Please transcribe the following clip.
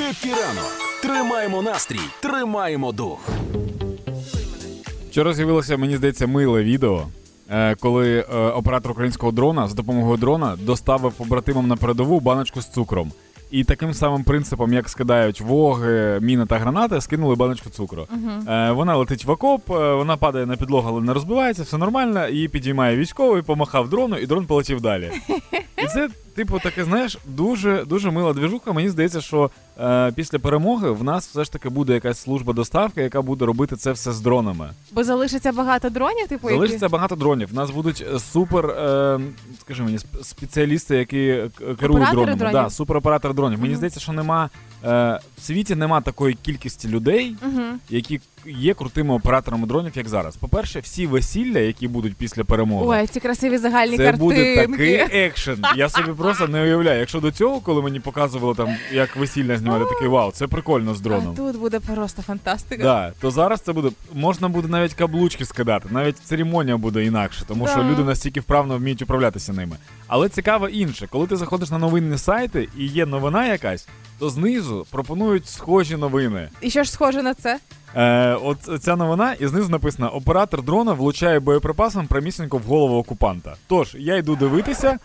Хеппі ранок. Тримаємо настрій, тримаємо дух. Вчора з'явилося, мені здається, миле відео, коли оператор українського дрона за допомогою дрона доставив побратимам на передову баночку з цукром. І таким самим принципом, як скидають воги, міни та гранати, скинули баночку цукру. Вона летить в окоп, вона падає на підлогу, але не розбивається, все нормально, її підіймає військовий, помахав дрону, і дрон полетів далі. І це, типу, таке, знаєш, дуже мила двіжуха. Мені здається, що після перемоги в нас все ж таки буде якась служба доставки, яка буде робити це все з дронами. Бо залишиться багато дронів? Залишиться багато дронів. У нас будуть супер, скажи мені, спеціалісти, які керують дронами. Да, супероператори дронів. Мені здається, що в світі нема такої кількості людей, які є крутими операторами дронів, як зараз. По-перше, всі весілля, які будуть після перемоги. Ой, ці красиві загальні картинки. Це буде такий екшен. Я собі просто не уявляю. Якщо до цього, коли мені показували, там, як весілля знімали, такий вау, це прикольно з дроном. А тут буде просто фантастика. Да, то зараз це буде, можна буде навіть каблучки скидати, навіть церемонія буде інакше, тому що люди настільки вправно вміють управлятися ними. Але цікаво інше, коли ти заходиш на новинні сайти і є новина якась, то знизу пропонують схожі новини. І що ж схоже на це? От ця новина, і знизу написано: оператор дрона влучає боєприпасом прямісінько в голову окупанта. Тож, я йду дивитися,